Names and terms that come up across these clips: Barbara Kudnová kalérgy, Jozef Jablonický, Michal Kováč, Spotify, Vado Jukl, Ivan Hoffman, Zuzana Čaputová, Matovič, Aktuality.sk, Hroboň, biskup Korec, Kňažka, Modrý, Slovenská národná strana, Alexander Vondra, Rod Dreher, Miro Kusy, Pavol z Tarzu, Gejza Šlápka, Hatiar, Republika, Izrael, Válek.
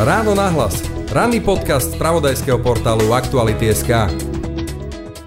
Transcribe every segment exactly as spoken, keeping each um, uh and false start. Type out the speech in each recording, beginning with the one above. Ráno na hlas. Ranný podcast z spravodajského portálu Aktuality.sk.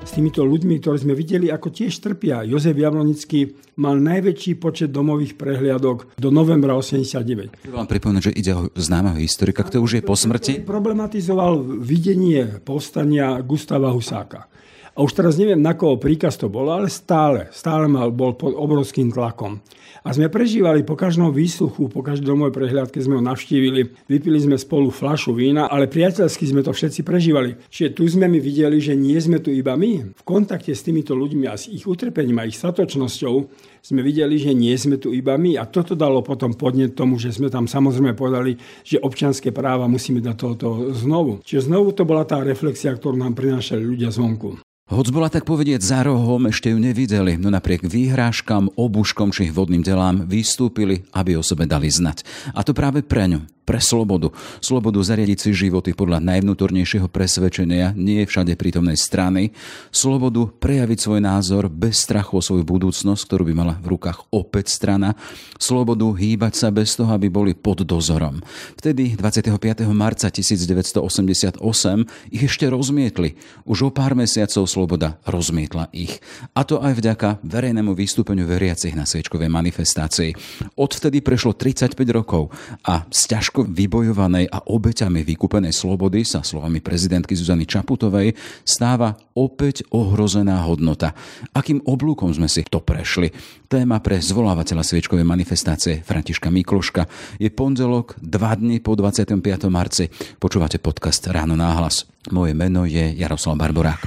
S týmito ľuďmi, ktorí sme videli, ako tiež trpia, Jozef Jablonický mal najväčší počet domových prehliadok do novembra osemdesiatdeväť. Treba vám pripomínať, že ide o známeho historika, ktorý už je po smrti. Problematizoval videnie povstania Gustava Husáka. A už teraz neviem, na koho príkaz to bol, ale stále, stále mal, bol pod obrovským tlakom. A sme prežívali po každom výsluchu, po každej domovej prehliadke sme ho navštívili, vypili sme spolu fľašu vína, ale priateľsky sme to všetci prežívali. Čiže tu sme my videli, že nie sme tu iba my. V kontakte s týmito ľuďmi a s ich utrpením a ich statočnosťou sme videli, že nie sme tu iba my. A toto dalo potom podnet tomu, že sme tam samozrejme povedali, že občianske práva musíme dať toto znovu. Čiže znovu to bola tá reflexia, ktorú nám prinášali ľudia zvonku. Hoc bola tak povedieť za rohom, ešte ju nevideli, no napriek výhrážkam, obuškom či vodným delám vystúpili, aby o sebe dali znať. A to práve pre ňu, pre slobodu. Slobodu zariadiť si životy podľa najvnútornejšieho presvedčenia, nie všade prítomnej strany. Slobodu prejaviť svoj názor bez strachu o svoju budúcnosť, ktorú by mala v rukách opäť strana. Slobodu hýbať sa bez toho, aby boli pod dozorom. Vtedy dvadsiateho piateho marca tisícdeväťstoosemdesiatosem ich ešte rozmietli. Už o pár mesiacov sloboda rozmietla ich. A to aj vďaka verejnému vystúpeniu veriacich na Sviečkovej manifestácii. Odvtedy prešlo tridsaťpäť rokov a z ťažko vybojovanej a obeťami vykúpenej slobody sa slovami prezidentky Zuzany Čaputovej stáva opäť ohrozená hodnota. Akým oblúkom sme si to prešli? Téma pre zvolávateľa Sviečkovej manifestácie Františka Mikloška je pondelok, dva dni po dvadsiatom piatom marci. Počúvate podcast Ráno na hlas. Moje meno je Jaroslav Barborák.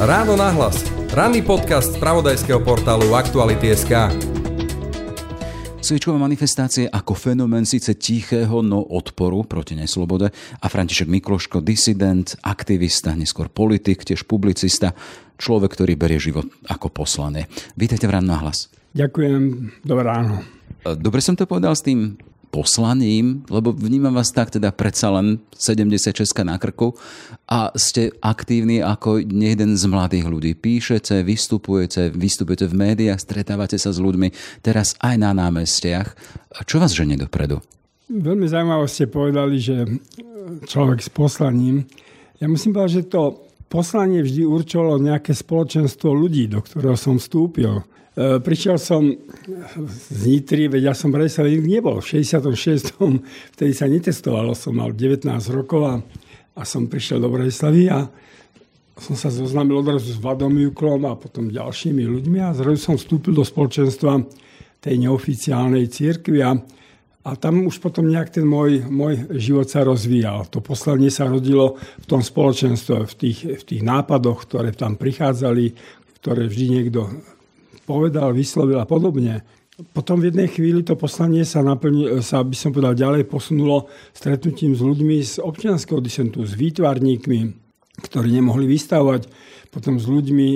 Ráno na hlas. Ranný podcast z spravodajského portálu Aktuality.sk. Sviečková manifestácia ako fenomén síce tichého, no odporu proti neslobode a František Mikloško, disident, aktivista, neskôr politik, tiež publicista, človek, ktorý berie život ako poslanie. Vítajte v Ráno na hlas. Ďakujem. Dobré ráno. Dobre som to povedal s tým poslaním, lebo vnímam vás tak teda predsa len sedemdesiatšesť na krku a ste aktívni ako jeden z mladých ľudí. Píšete, vystupujete, vystupujete v médiách, stretávate sa s ľuďmi, teraz aj na námestiach. Čo vás ženie dopredu? Veľmi zaujímavo ste povedali, že človek s poslaním. Ja musím povedať, že to poslanie vždy určilo nejaké spoločenstvo ľudí, do ktorého som vstúpil. Prišiel som z Nitry, veď ja som v Bratislave nebol. V šesťdesiatom šiestom vtedy sa netestovalo, som mal devätnásť rokov a, a som prišiel do Bratislavy a som sa zoznámil odrazu s Vadom Juklom a potom ďalšími ľuďmi a zrazu som vstúpil do spoločenstva tej neoficiálnej cirkvi a, a tam už potom nejak ten môj, môj život sa rozvíjal. To poslanie sa rodilo v tom spoločenstve, v tých, v tých nápadoch, ktoré tam prichádzali, ktoré vždy niekto povedal, vyslovil a podobne. Potom v jednej chvíli to poslanie sa, naplni, sa by som povedal, ďalej posunulo stretnutím s ľuďmi z občianskeho disentu, s výtvarníkmi, ktorí nemohli vystavovať, potom s ľuďmi,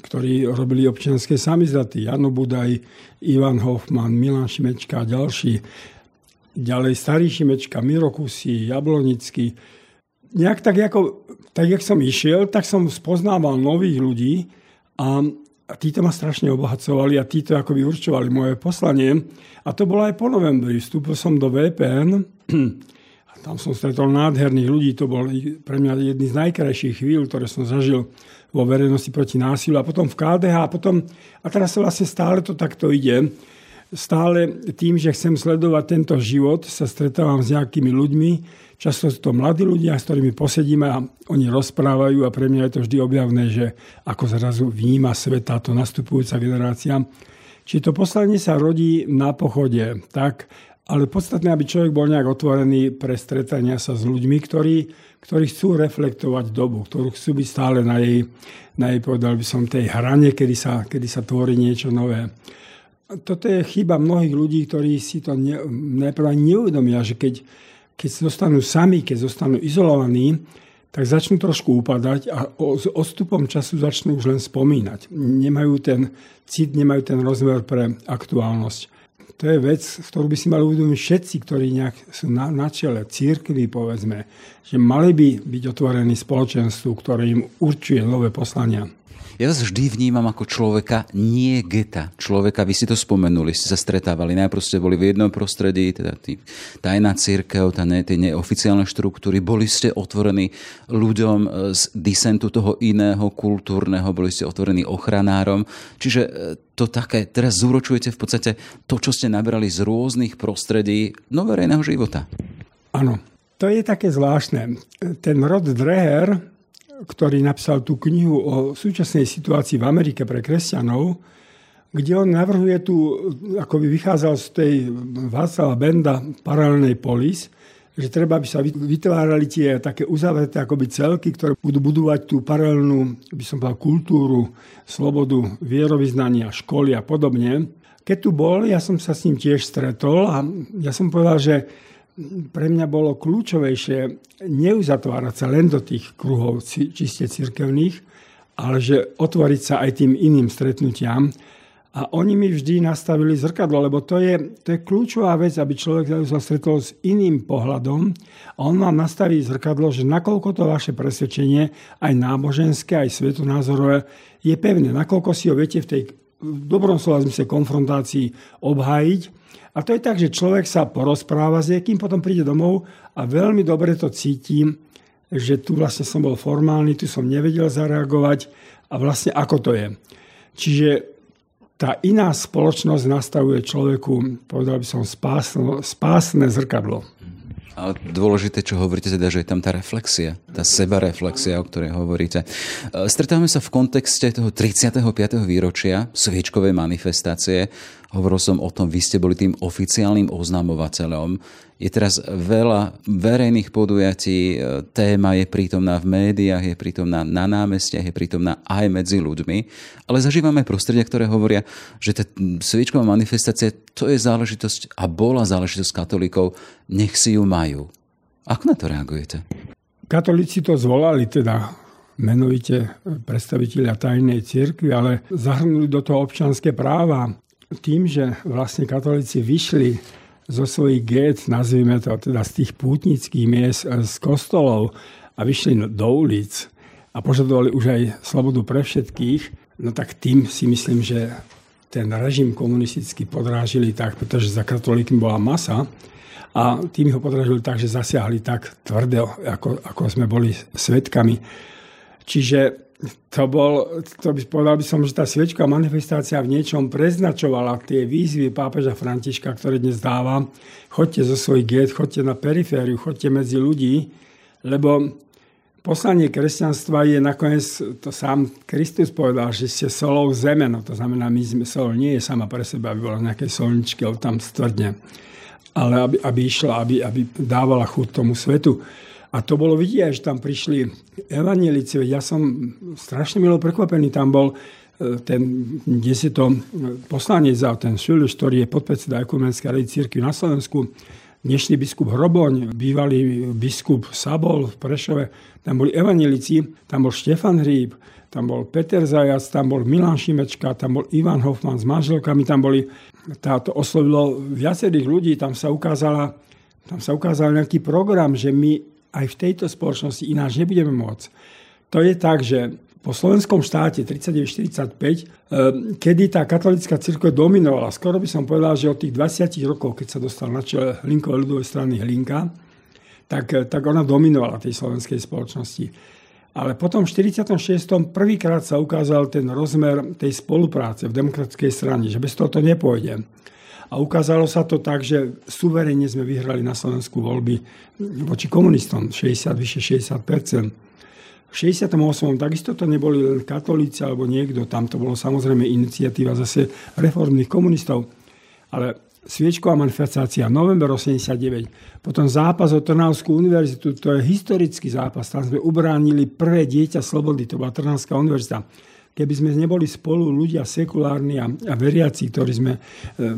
ktorí robili občianske samizdaty, Ján Budaj, Ivan Hoffman, Milan Šimečka a ďalší. Ďalej starý Šimečka, Miro Kusy, Jablonický. Nejak tak, ako, tak, jak som išiel, tak som spoznával nových ľudí a A títo ma strašne obohacovali a títo akoby určovali moje poslanie. A to bolo aj po novembri. Vstúpil som do vé pé en a tam som stretol nádherných ľudí. To bol pre mňa jedný z najkrajších chvíľ, ktoré som zažil vo verejnosti proti násilu. A potom v ká dé há. A, potom, a teraz sa vlastne stále to takto ide. Stále tým, že chcem sledovať tento život, sa stretávam s nejakými ľuďmi. Často sú to mladí ľudia, s ktorými posedíme a oni rozprávajú a pre mňa je to vždy objavné, že ako zrazu vníma svet táto nastupujúca generácia. Čiže to poslanie sa rodí na pochode, tak, ale podstatné, aby človek bol nejak otvorený pre stretania sa s ľuďmi, ktorí, ktorí chcú reflektovať dobu, ktorú chcú byť stále na jej, na jej povedal by som, tej hrane, kedy sa, kedy sa tvorí niečo nové. Toto je chyba mnohých ľudí, ktorí si to ne, najprv neuvedomia, že keď keď zostanú sami, keď zostanú izolovaní, tak začnú trošku upadať a o, s odstupom času začnú už len spomínať. Nemajú ten cit, nemajú ten rozmer pre aktuálnosť. To je vec, ktorú by si mali uvedomiť všetci, ktorí nejak sú na, na čele cirkvi, povedzme, že mali by byť otvorení spoločenstvu, ktoré im určuje nové poslania. Ja vás vždy vnímam ako človeka, nie geta. Človeka, vy si to spomenuli, ste sa stretávali. Najprv ste boli v jednom prostredí, teda tí, tajná cirkev, tá ne, tie neoficiálne štruktúry. Boli ste otvorení ľuďom z disentu toho iného, kultúrneho. Boli ste otvorení ochranárom. Čiže to také, teraz zúročujete v podstate to, čo ste nabrali z rôznych prostredí do verejného života. Áno. To je také zvláštne. Ten Rod Dreher, ktorý napísal tú knihu o súčasnej situácii v Amerike pre kresťanov, kde on navrhuje tu, ako by vychádzal z tej Václava Benda paralelnej polis, že treba by sa vytvárali tie také uzavreté akoby celky, ktoré budú budovať tú paralelnú, by som povedal, kultúru, slobodu, vierovyznania, školy a podobne. Keď tu bol, ja som sa s ním tiež stretol a ja som povedal, že pre mňa bolo kľúčovejšie neuzatvárať sa len do tých kruhov čiste cirkevných, ale že otvoriť sa aj tým iným stretnutiam. A oni mi vždy nastavili zrkadlo, lebo to je, to je kľúčová vec, aby človek sa stretol s iným pohľadom. A on vám nastaví zrkadlo, že nakoľko to vaše presvedčenie, aj náboženské, aj svetonázorové, je pevné. Nakoľko si ho viete v tej v dobrom slova zmysle konfrontácii obhájiť. A to je tak, že človek sa porozpráva s niekým, potom príde domov a veľmi dobre to cítim, že tu vlastne som bol formálny, tu som nevedel zareagovať a vlastne ako to je. Čiže tá iná spoločnosť nastavuje človeku, povedal by som, spásno, spásne zrkadlo. Ale dôležité, čo hovoríte, teda, že je tam tá reflexia, tá sebareflexia, o ktorej hovoríte. Stretávame sa v kontexte toho tridsiateho piateho výročia Sviečkovej manifestácie. Hovoril som o tom, vy ste boli tým oficiálnym oznamovateľom. Je teraz veľa verejných podujatí, téma je prítomná v médiách, je prítomná na námestiach, je prítomná aj medzi ľuďmi, ale zažívame prostredia, ktoré hovoria, že tá Sviečková manifestácia, to je záležitosť a bola záležitosť katolíkov, nech si ju majú. Ako na to reagujete? Katolíci to zvolali teda menovite predstavitelia tajnej cirkvi, ale zahrnuli do toho občianske práva. Tým, že vlastne katolíci vyšli zo svojich gét, nazvime to teda z tých pútnických miest, z kostolov a vyšli do ulic a požadovali už aj slobodu pre všetkých, no tak tým si myslím, že ten režim komunistický podrážili tak, pretože za katolíkmi bola masa a tým ho podrážili tak, že zasiahli tak tvrdo, ako, ako sme boli svedkami. Čiže To bol, to by, povedal by som, že tá Sviečková manifestácia v niečom preznačovala tie výzvy pápeža Františka, ktoré dnes dáva. Choďte zo svojich gét, choďte na perifériu, choďte medzi ľudí, lebo poslanie kresťanstva je nakoniec, to sám Kristus povedal, že ste solou zeme, no to znamená, my sme sol, nie je sama pre seba, aby bola nejaké solničky, ale tam stvrdne, ale aby, aby išla, aby, aby dávala chuť tomu svetu. A to bolo vidieť, že tam prišli evanielici. Ja som strašne milo prekvapený. Tam bol ten, kde si to poslanec za ten Šuliš, ktorý je podpredseda Ekumenskej rady cirkvi na Slovensku, dnešný biskup Hroboň, bývalý biskup Sabol v Prešove. Tam boli evanielici, tam bol Štefan Hríb, tam bol Peter Zajac, tam bol Milan Šimečka, tam bol Ivan Hoffman s manželkami, tam boli, táto oslovilo viacerých ľudí, tam sa ukázala, tam sa ukázal nejaký program, že my aj v tejto spoločnosti ináč nebudeme môcť. To je tak, že po slovenskom štáte tridsaťdeväť štyridsaťpäť, kedy tá katolická cirkev dominovala, skoro by som povedal, že od tých dvadsiatich rokov, keď sa dostal na čele Hlinkovej ľudovej strany Hlinka, tak, tak ona dominovala tej slovenskej spoločnosti. Ale potom v štyridsiatom šiestom prvýkrát sa ukázal ten rozmer tej spolupráce v demokratickej strane, že bez toho to nepôjde. A ukázalo sa to tak, že suverene sme vyhrali na Slovensku voľby voči komunistom, šesťdesiat, vyše šesťdesiat percent. V šesťdesiatom ôsmom takisto to neboli len katolíci alebo niekto, tam to bolo samozrejme iniciatíva zase reformných komunistov. Ale Sviečková manifestácia, november osemdesiatdeväť, potom zápas o Trnavskú univerzitu, to je historický zápas, tam sme ubránili prvé dieťa slobody, to bola Trnavská univerzita. Keby sme neboli spolu ľudia sekulárni a, a veriaci, ktorí sme e,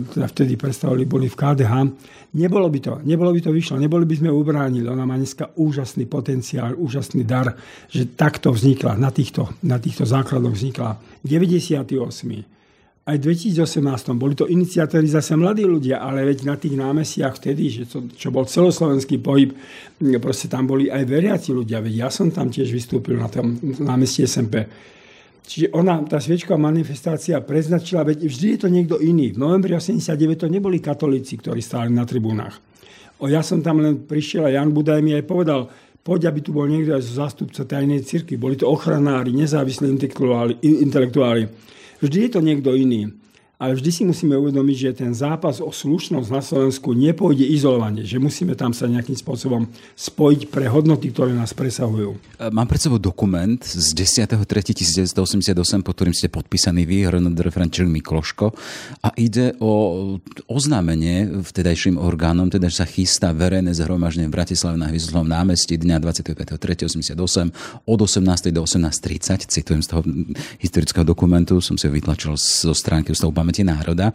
teda vtedy predstavili, boli v ká dé há, nebolo by to, nebolo by to vyšlo, neboli by sme ubránili. Ona má dneska úžasný potenciál, úžasný dar, že takto vznikla, na týchto, na týchto základoch vznikla. deväťdesiatom ôsmom aj dvetisícosemnástom boli to iniciatívi zase mladí ľudia, ale veď na tých námestiach vtedy, že to, čo bol celoslovenský pohyb, proste tam boli aj veriaci ľudia. Veď ja som tam tiež vystúpil na tom námestí es em pé. Čiže ona, tá Sviečková manifestácia preznačila, veď vždy je to niekto iný. V novembri osemdesiatdeväť to neboli katolíci, ktorí stáli na tribúnach. O, ja som tam len prišiel a Ján Budaj mi aj povedal, poď, aby tu bol niekto aj zástupca tajnej cirkvi. Boli to ochranári, nezávislí intelektuáli, intelektuáli. Vždy je to niekto iný. Ale vždy si musíme uvedomiť, že ten zápas o slušnosť na Slovensku nepôjde izolovane, že musíme tam sa nejakým spôsobom spojiť pre hodnoty, ktoré nás presahujú. Mám pred sebou dokument z desiateho tretieho devätnásťstoosemdesiatosem, pod ktorým ste podpísaní vy, Rod Dreher, František Mikloš, a ide o oznámenie vtedajším orgánom, teda že sa chystá verejné zhromaždenie v Bratislave na Hviezdnom námestí dňa dvadsiateho piateho tretieho osemdesiatosem od osemnástej do osemnástej tridsať. Citujem z toho historického dokumentu, som si ho vytlačil zo stránky Ústavu pamäti národa.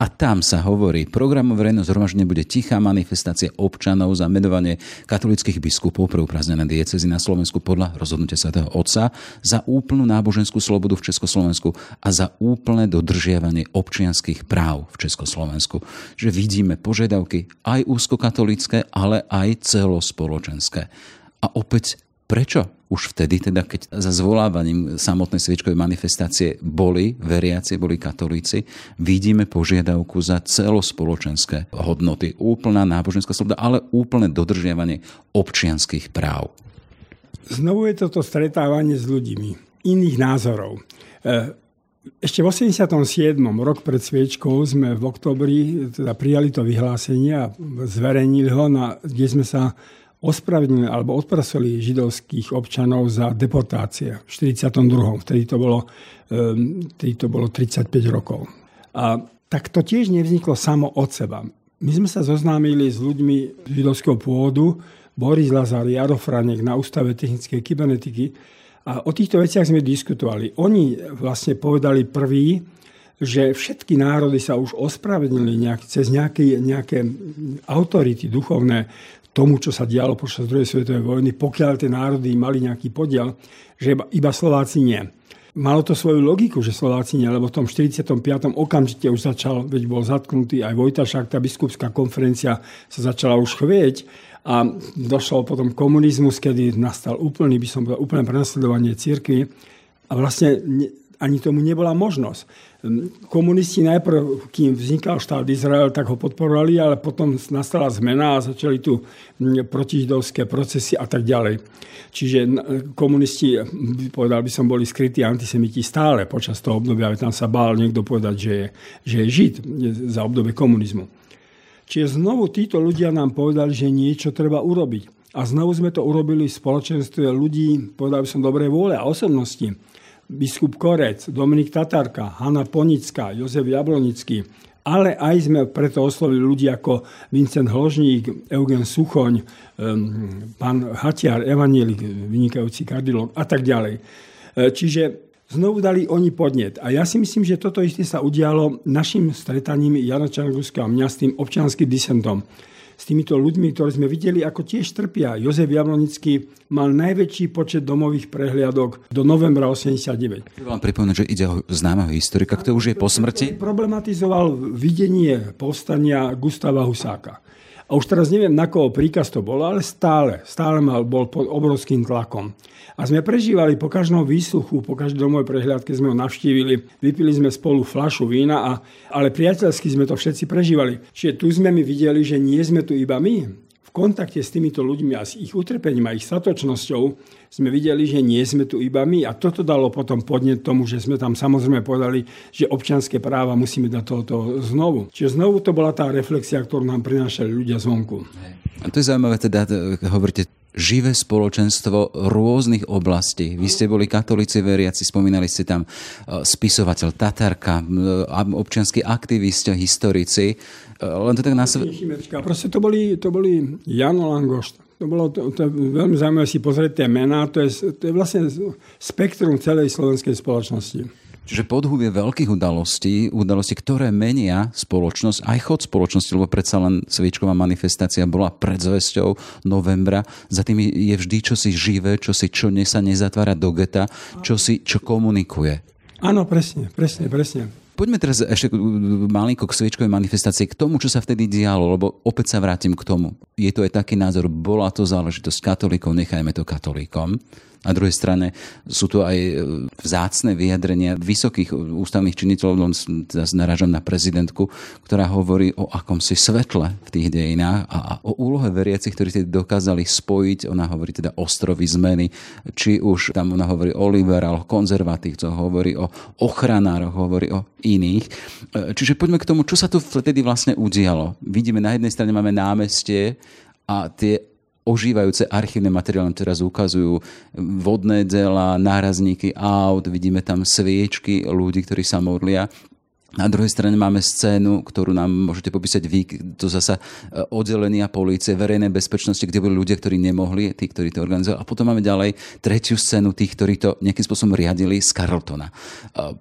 A tam sa hovorí, programom verejného zhromaždenia bude tichá manifestácia občanov za menovanie katolíckych biskupov pre uprázdnené diecézy na Slovensku podľa rozhodnutia svätého Otca, za úplnú náboženskú slobodu v Československu a za úplné dodržiavanie občianskych práv v Československu. Že vidíme požiadavky aj úzkokatolícke, ale aj celospoločenské. A opäť prečo? Už vtedy, teda, keď za zvolávaním samotnej Sviečkovej manifestácie boli veriaci, boli katolíci, vidíme požiadavku za celospoločenské hodnoty. Úplná náboženská sloboda, ale úplné dodržiavanie občianskych práv. Znovu je toto stretávanie s ľuďmi iných názorov. Ešte v osemdesiatom siedmom rok pred Sviečkou sme v októbri teda prijali to vyhlásenie a zverejnili ho, na, kde sme sa ospravedlnili alebo odprosili židovských občanov za deportácie v štyridsiatom druhom Vtedy to bolo, vtedy to bolo tridsaťpäť rokov. A tak to tiež nevzniklo samo od seba. My sme sa zoznámili s ľuďmi židovského pôvodu, Boris Lazar, Jaro Franek na Ústave technickej kybernetiky, a o týchto veciach sme diskutovali. Oni vlastne povedali prvý, že všetky národy sa už ospravedlnili nejak, cez nejaké, nejaké autority duchovné tomu, čo sa dialo počas druhej svetovej vojny, pokiaľ tie národy mali nejaký podiel, že iba Slováci nie. Malo to svoju logiku, že Slováci nie, lebo v tom štyridsiatom piatom okamžite už začal, veď bol zatknutý aj Vojtašák, tá biskupská konferencia sa začala už chvieť a došlo potom komunizmus, kedy nastal úplný, by som povedal, úplné prenasledovanie cirkvi a vlastne ani tomu nebola možnosť. Komunisti najprv, kým vznikal štát Izrael, tak ho podporovali, ale potom nastala zmena a začali tu protižidovské procesy a tak ďalej. Čiže komunisti, povedal by som, boli skrytí antisemiti stále počas toho obdobia, ale tam sa bál niekto povedať, že je, že je žid za obdobie komunizmu. Čiže znovu títo ľudia nám povedali, že niečo treba urobiť. A znovu sme to urobili v spoločenstve ľudí, povedal by som, dobrej vôle a osobnosti. Biskup Korec, Dominik Tatarka, Hana Ponická, Jozef Jablonický, ale aj sme preto oslovili ľudí ako Vincent Hložník, Eugen Suchoň, pán Hatiar, Evanielik, vynikajúci kardilóg a tak ďalej. Čiže znovu dali oni podnet. A ja si myslím, že toto isté sa udialo našim stretaním Jana Čanguského a mňa s tým občianskym disentom. S týmito ľuďmi, ktorí sme videli, ako tiež trpia. Jozef Jablonický mal najväčší počet domových prehliadok do novembra osemdesiatdeväť. Vám pripomínam, že ide o známeho historika, ktorý už je po smrti. Problematizoval videnie povstania Gustava Husáka. A už teraz neviem, na koho príkaz to bol, ale stále, stále mal, bol pod obrovským tlakom. A sme prežívali po každom výsluchu, po každej domovej prehliadke sme ho navštívili, vypili sme spolu fľašu vína, a, ale priateľsky sme to všetci prežívali. Čiže tu sme my videli, že nie sme tu iba my. V kontakte s týmito ľuďmi a s ich utrpením a ich statočnosťou sme videli, že nie sme tu iba my. A toto dalo potom podnet tomu, že sme tam samozrejme povedali, že občianske práva musíme dať toto znovu. Čiže znovu to bola tá reflexia, ktorú nám prinášali ľudia zvonku. A to je zaujímavé, teda hovoríte, živé spoločenstvo rôznych oblastí. Vy ste boli katolíci, veriaci, spomínali ste tam spisovateľ Tatarka, občianski aktivisti, historici. Len to tak na svet... Proste to boli, to boli Jano Langošt. To bolo to, to je veľmi zaujímavé si pozrieť tie mená. To je, to je vlastne spektrum celej slovenskej spoločnosti. Čiže podhubie veľkých udalostí, udalostí, ktoré menia spoločnosť, aj chod spoločnosti, lebo predsa len Sviečková manifestácia bola predzvesťou novembra. Za tým je vždy čosi živé, čosi, čo ne sa nezatvára do geta, čosi, čo komunikuje. Áno, presne, presne, presne. Poďme teraz ešte malinko k Sviečkovej manifestácii, k tomu, čo sa vtedy dialo, lebo opäť sa vrátim k tomu. je to aj taký názor, bola to záležitosť katolíkov, nechajme to katolíkom. Na druhej strane sú to aj vzácne vyjadrenia vysokých ústavných činiteľov, narážam na prezidentku, ktorá hovorí o akomsi svetle v tých dejinách a o úlohe veriacich, ktorí tie dokázali spojiť. Ona hovorí teda o strovi zmeny, či už tam ona hovorí o liberáloch, konzervatívcoch, hovorí o ochranároch, hovorí o iných. Čiže poďme k tomu, čo sa tu vtedy vlastne udialo. Vidíme, na jednej strane máme námestie a tie ožívajúce archívne materiály teraz ukazujú vodné diela, nárazníky aut, vidíme tam sviečky ľudí, ktorí sa modlia. Na druhej strane máme scénu, ktorú nám môžete popísať vy, to zasa oddelenia polície, verejnej bezpečnosti, kde boli ľudia, ktorí nemohli, tí, ktorí to organizovali. A potom máme ďalej tretiu scénu tých, ktorí to nejakým spôsobom riadili z Carltona.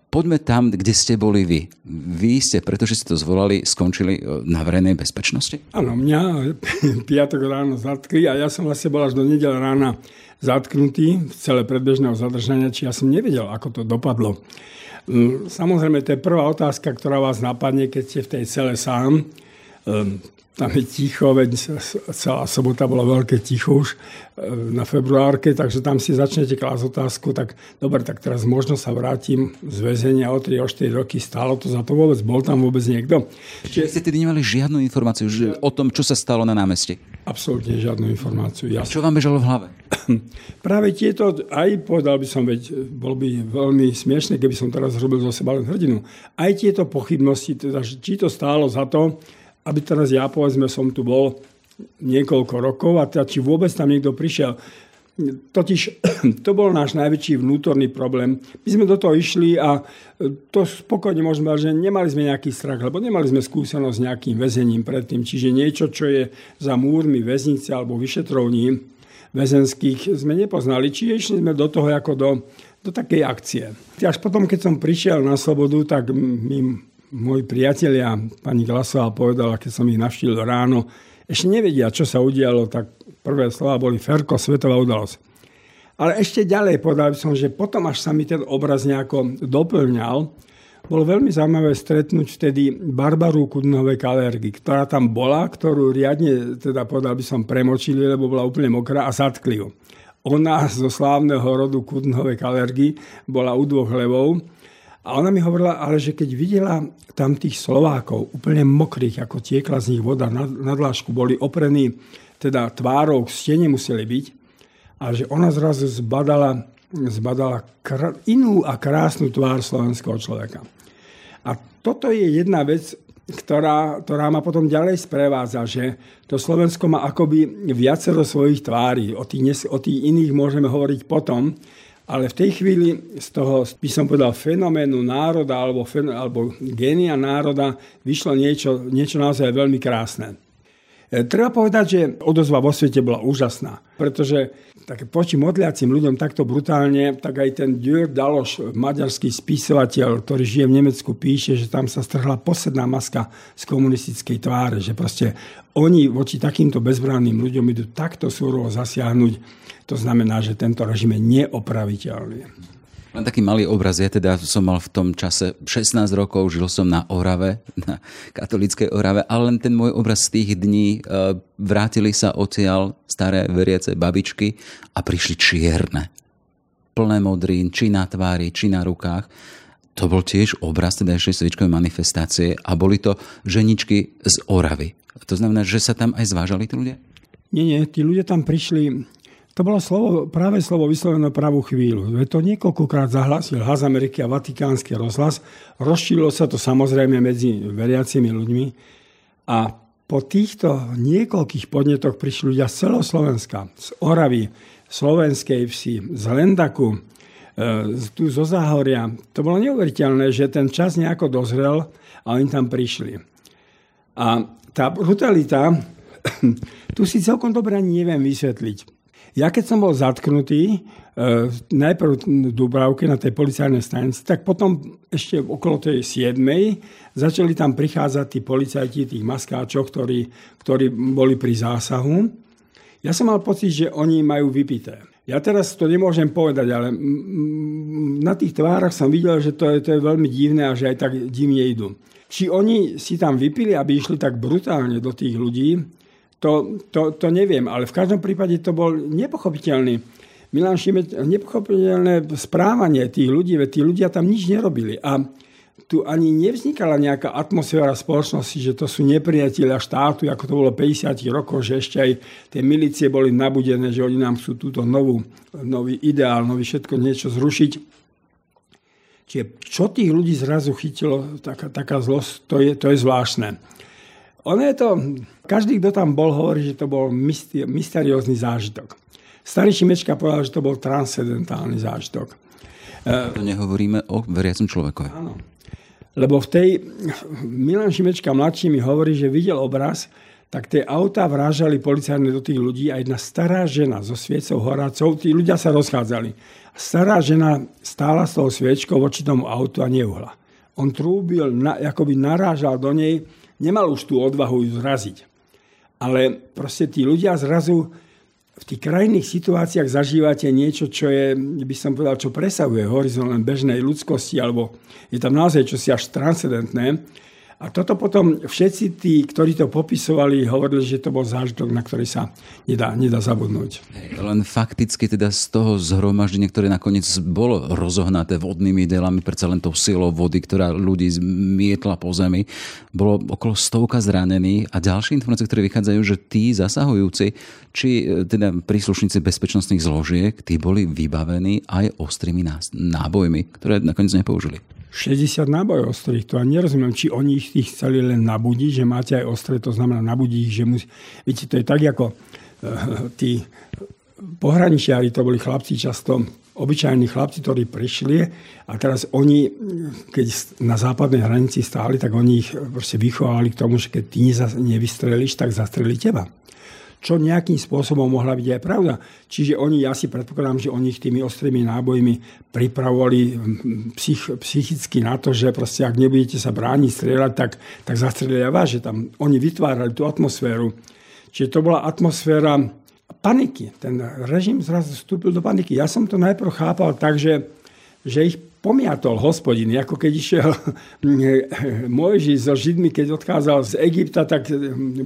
Poďme tam, kde ste boli vy. Vy ste, pretože ste to zvolali, skončili na verejnej bezpečnosti? Áno, mňa piatok ráno zatkli a ja som vlastne bol až do nedele rána zatknutý v cele predbežného zadržania, či ja som nevedel, ako to dopadlo. Samozrejme, to je prvá otázka, ktorá vás napadne, keď ste v tej cele sám. Tam je ticho, veď celá sobota bola veľké ticho už na februárke, takže tam si začnete klásť otázku, tak dobre, tak teraz možno sa vrátim z väzenia o tri až štyri roky, stálo to za to vôbec, bol tam vôbec niekto. Čiže ste tedy nemali žiadnu informáciu že o tom, čo sa stalo na námestí? Absolútne žiadnu informáciu. Jasne. A čo vám bežalo v hlave? Práve tieto, aj povedal by som, veď bol by veľmi smiešné, keby som teraz robil zo seba len hrdinu, aj tieto pochybnosti, teda, či to stálo za to, aby teraz ja, povedzme, som tu bol niekoľko rokov a teda, či vôbec tam niekto prišiel. Totiž to bol náš najväčší vnútorný problém. My sme do toho išli a to spokojne môžeme povedať, že nemali sme nejaký strach, lebo nemali sme skúsenosť s nejakým väzením predtým. Čiže niečo, čo je za múrmi väznice alebo vyšetrovní väzenských sme nepoznali, či išli sme do toho ako do, do takej akcie. Až potom, keď som prišiel na slobodu, tak my, môj priatelia, pani Glasová povedala, keď som ich navštívil ráno, ešte nevedia, čo sa udialo, tak prvé slova boli Ferko, svetová udalosť. Ale ešte ďalej povedal som, že potom, až sa mi ten obraz nejako doplňal, bolo veľmi zaujímavé stretnúť vtedy Barbarú Kudnovej kalérgy, ktorá tam bola, ktorú riadne, teda povedal by som, premočili, lebo bola úplne mokrá a zatkli ju. Ona zo slávneho rodu Kudnovej kalérgy bola u dvoch levov a ona mi hovorila, ale že keď videla tam tých Slovákov, úplne mokrých, ako tiekla z nich voda na, na dlášku, boli oprení teda tvárou, k stene museli byť, ale že ona zrazu zbadala, zbadala kr- inú a krásnu tvár slovenského človeka. A toto je jedna vec, ktorá, ktorá ma potom ďalej sprevádza, že to Slovensko má akoby viacero svojich tvári. O tých, o tých iných môžeme hovoriť potom, ale v tej chvíli z toho, by som povedal, fenoménu národa alebo, fen, alebo génia národa vyšlo niečo, niečo naozaj veľmi krásne. E, treba povedať, že odozva vo svete bola úžasná, pretože tak poči modliacim ľuďom takto brutálne, tak aj ten György Dalos, maďarský spisovateľ, ktorý žije v Nemecku, píše, že tam sa strhla posledná maska z komunistickej tváre, že proste oni voči takýmto bezbranným ľuďom idú takto súrovo zasiahnuť. To znamená, že tento režim je neopraviteľný. Len taký malý obraz. Ja teda som mal v tom čase šestnásť rokov, žil som na Orave, na katolíckej Orave, ale len ten môj obraz z tých dní, vrátili sa odtiaľ staré veriace babičky a prišli čierne. Plné modrín, či na tvári, či na rukách. To bol tiež obraz teda ešte Sviečkovej manifestácie a boli to ženičky z Oravy. To znamená, že sa tam aj zvážali tí ľudia? Nie, nie, tí ľudia tam prišli. To bolo slovo, práve slovo vyslovené pravú chvíľu. To niekoľkokrát zahlasil Hlas Ameriky a Vatikánsky rozhlas. Rozšírilo sa to samozrejme medzi veriacimi ľuďmi. A po týchto niekoľkých podnetoch prišli ľudia z celoslovenska, z Oravy, slovenskej vsi, z Lendaku, tu zo Záhoria. To bolo neuveriteľné, že ten čas nejako dozrel a oni tam prišli. A tá brutalita, tu si celkom dobre neviem vysvetliť. Ja keď som bol zatknutý, najprv v Dúbravke na tej policajnej stanici, tak potom ešte okolo tej siedmej začali tam prichádzať tí policajti, tých maskáčov, ktorí, ktorí boli pri zásahu. Ja som mal pocit, že oni majú vypité. Ja teraz to nemôžem povedať, ale na tých tvárach som videl, že to je, to je veľmi divné a že aj tak divne idú. Či oni si tam vypili, aby išli tak brutálne do tých ľudí, To, to, to neviem, ale v každom prípade to bol nepochopiteľný. Milan Šimečka, nepochopiteľné správanie tých ľudí, veď tí ľudia tam nič nerobili. A tu ani nevznikala nejaká atmosféra spoločnosti, že to sú nepriatelia štátu, ako to bolo päťdesiatych rokov, že ešte aj tie milície boli nabudené, že oni nám chcú túto novú, nový ideál, nový všetko niečo zrušiť. Čiže čo tých ľudí zrazu chytilo, taká, taká zlosť, to je, to je zvláštne. Ono je to, každý, kto tam bol, hovorí, že to bol mysteriózny zážitok. Starý Šimečka povedal, že to bol transcendentálny zážitok. To nehovoríme o veriacom človekovi. Áno. Lebo v tej, Milan Šimečka mladší mi hovorí, že videl obraz, tak tie autá vrážali policajne do tých ľudí a jedna stará žena so sviecou horácou, tí ľudia sa rozchádzali. Stará žena stála s tou sviečkou voči tomu autu a neuhla. On trúbil, na, akoby narážal do nej, nemal už tú odvahu ju zraziť. Ale proste tí ľudia zrazu v tých krajných situáciách zažívate niečo, čo je, by som povedal, čo presahuje horizont len bežnej ľudskosti, alebo je tam naozaj čosi až transcendentné. A toto potom všetci tí, ktorí to popisovali, hovorili, že to bol zážitok, na ktorý sa nedá, nedá zabudnúť. Len fakticky teda z toho zhromaždenia, ktoré nakoniec bolo rozohnaté vodnými delami, predsa len tou silou vody, ktorá ľudí zmietla po zemi, bolo okolo stovka zranených a ďalšie informácie, ktoré vychádzajú, že tí zasahujúci, či teda príslušníci bezpečnostných zložiek, tí boli vybavení aj ostrými nábojmi, ktoré nakoniec nepoužili. šesťdesiat nábojov ostrých, to ja nerozumiem, či oni ich chceli len nabudiť, že máte aj ostré, to znamená nabudí ich, že musí... Viete, to je tak, ako tí pohraničiari, to boli chlapci často, obyčajní chlapci, ktorí prišli a teraz oni, keď na západnej hranici stáli, tak oni ich proste vychovali k tomu, že keď ty nevystrelíš, tak zastrelí teba. Čo nejakým spôsobom mohla byť aj pravda. Čiže oni, ja si predpokladám, že oni ich tými ostrými nábojmi pripravovali psych, psychicky na to, že proste ak nebudete sa brániť, strieľať, tak, tak zastrelia vás, že tam oni vytvárali tú atmosféru. Čiže to bola atmosféra paniky. Ten režim zrazu vstúpil do paniky. Ja som to najprv chápal tak, že, že ich pomiatol hospodin, ako keď išiel Mojžiš so Židmi, keď odchádzal z Egypta, tak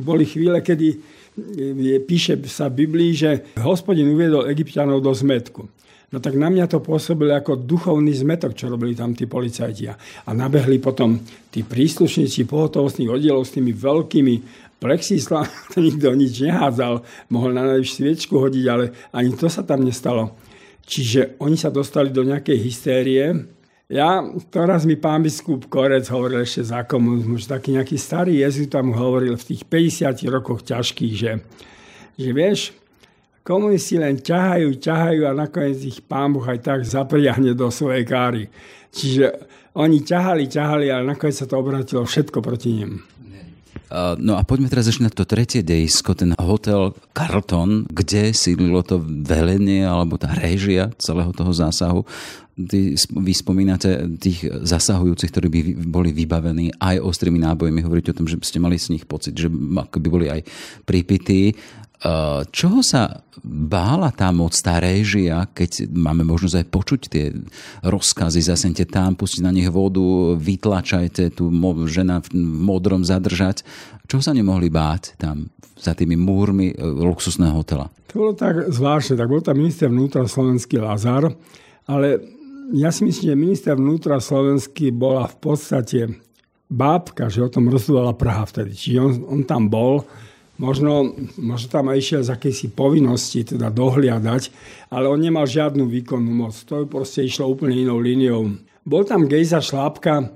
boli chvíle, kedy píše sa v Biblii, že hospodin uviedol Egypťanov do zmetku. No tak na mňa to pôsobilo ako duchovný zmetok, čo robili tam tí policajti. A nabehli potom tí príslušníci pohotovostných oddielov s tými veľkými plexislami, nikto nič nehádzal, mohol na najvyššiu sviečku hodiť, ale ani to sa tam nestalo. Čiže oni sa dostali do nejakej hystérie. Ja, to raz mi pán biskup Korec hovoril ešte za komunizmu, že taký nejaký starý jezuit tam hovoril v tých päťdesiatych rokoch ťažkých, že, že vieš, komunisti len ťahajú, ťahajú a nakoniec ich pán Boh aj tak zapriahne do svojej káry. Čiže oni ťahali, ťahali, ale nakoniec sa to obrátilo všetko proti nim. No a poďme teraz ešte na to tretie dejisko, ten hotel Carlton, kde sídlilo to velenie alebo tá réžia celého toho zásahu. Ty, vy spomínate tých zasahujúcich, ktorí by boli vybavení aj ostrými nábojmi. Hovoríte o tom, že ste mali z nich pocit, že by boli aj pripití. Čoho sa bála tá moc, tá réžia, keď máme možnosť aj počuť tie rozkazy, zasenite tam, pustiť na nich vodu, vytlačajte tú žena v modrom zadržať. Čoho sa nemohli báť tam za tými múrmi luxusného hotela? To bolo tak zvláštne. Tak bol tam minister vnútra slovenský Lazar, ale ja si myslím, že minister vnútra slovenský bola v podstate bábka, že o tom rozhodovala Praha vtedy. Čiže on, on tam bol. Možno, možno tam aj išiel z akejsi povinnosti teda dohliadať, ale on nemal žiadnu výkonnú moc. To proste išlo úplne inou líniou. Bol tam Gejza Šlápka,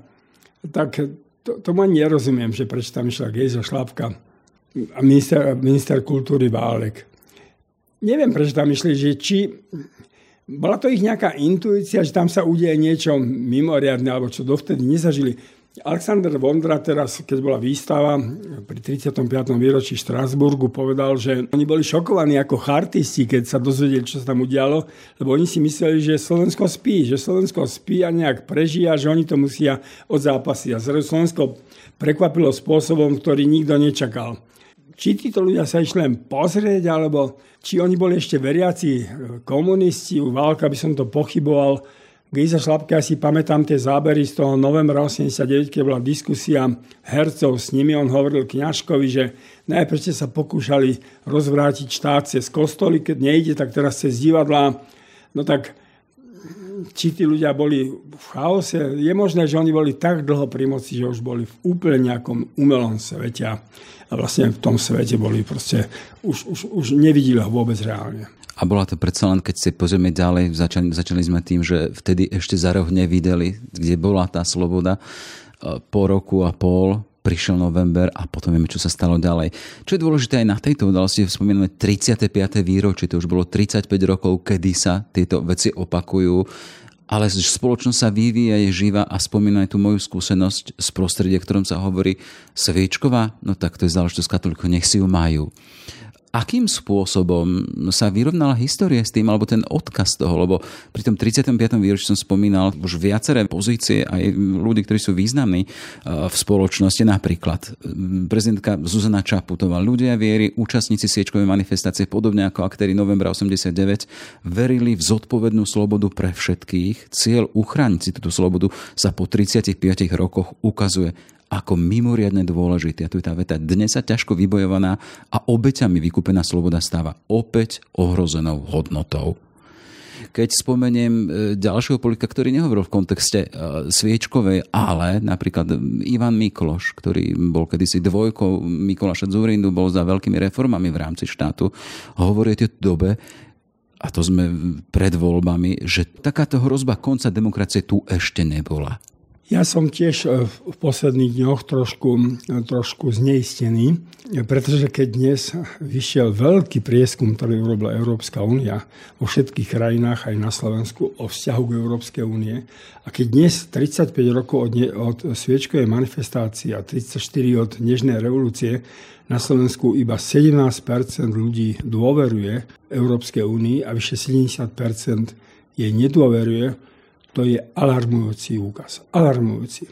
tak to, tomu ani nerozumiem, že prečo tam išla Gejza Šlápka a minister, minister kultúry Válek. Neviem, prečo tam išli, že či... Bola to ich nejaká intuícia, že tam sa udeje niečo mimoriadne, alebo čo dovtedy nezažili. Alexander Vondra teraz, keď bola výstava pri tridsiatom piatom výročí v Štrasburgu, povedal, že oni boli šokovaní ako chartisti, keď sa dozvedeli, čo sa tam udialo, lebo oni si mysleli, že Slovensko spí, že Slovensko spí a nejak prežije, že oni to musia odzápasiť. A zrejme Slovensko prekvapilo spôsobom, ktorý nikto nečakal. Či títo ľudia sa išli len pozrieť, alebo či oni boli ešte veriaci komunisti, u Válka by som to pochyboval, Gejza Šlápka, ja si pamätám tie zábery z toho novembra osemdesiatdeväť, keď bola diskusia hercov s nimi. On hovoril Kňažkovi, že najprv ste sa pokúšali rozvrátiť štát cez kostoly, keď nejde, tak teraz cez divadlá. No tak, či tí ľudia boli v chaose? Je možné, že oni boli tak dlho pri moci, že už boli v úplne nejakom umelom svete. A vlastne v tom svete boli proste, už, už, už nevideli ho vôbec reálne. A bola to predsa len, keď si pozrieme ďalej, začali, začali sme tým, že vtedy ešte za roh nevideli, kde bola tá sloboda. Po roku a pol prišiel november a potom vieme, čo sa stalo ďalej. Čo je dôležité aj na tejto udalosti, spomíname tridsiate piate výročie, to už bolo tridsaťpäť rokov, kedy sa tieto veci opakujú. Ale spoločnosť sa vyvíja, je živá a spomína aj tú moju skúsenosť z prostredia, ktorom sa hovorí Sviečková, no tak to je záležitosť katolíkov, nech si ju majú. Akým spôsobom sa vyrovnala história s tým, alebo ten odkaz toho? Lebo pri tom tridsiatom piatom výročí som spomínal už viaceré pozície aj ľudí, ktorí sú významní v spoločnosti. Napríklad prezidentka Zuzana Čaputová, ľudia viery, účastníci Sviečkovej manifestácie, podobne ako aktéri novembra osemdesiatdeväť, verili v zodpovednú slobodu pre všetkých. Cieľ uchrániť si túto slobodu sa po tridsiatich piatich rokoch ukazuje ako mimoriadne dôležité. A tu je tá veta dnes sa ťažko vybojovaná a obeťami vykúpená sloboda stáva opäť ohrozenou hodnotou. Keď spomeniem ďalšieho politika, ktorý nehovoril v kontexte Sviečkovej, ale napríklad Ivan Mikloš, ktorý bol kedysi dvojkou Mikuláša Dzurindu, bol za veľkými reformami v rámci štátu, hovorí o tej dobe, a to sme pred voľbami, že takáto hrozba konca demokracie tu ešte nebola. Ja som tiež v posledných dňoch trošku, trošku zneistený, pretože keď dnes vyšiel veľký prieskum, ktorý urobila Európska únia vo všetkých krajinách, aj na Slovensku, o vzťahu k Európskej únie, a keď dnes tridsaťpäť rokov od, ne, od Sviečkovej manifestácie a tridsaťštyri od Nežnej revolúcie na Slovensku iba sedemnásť percent ľudí dôveruje Európskej únii a vyše sedemdesiat percent jej nedôveruje, to je alarmujúci úkaz. Alarmujúci.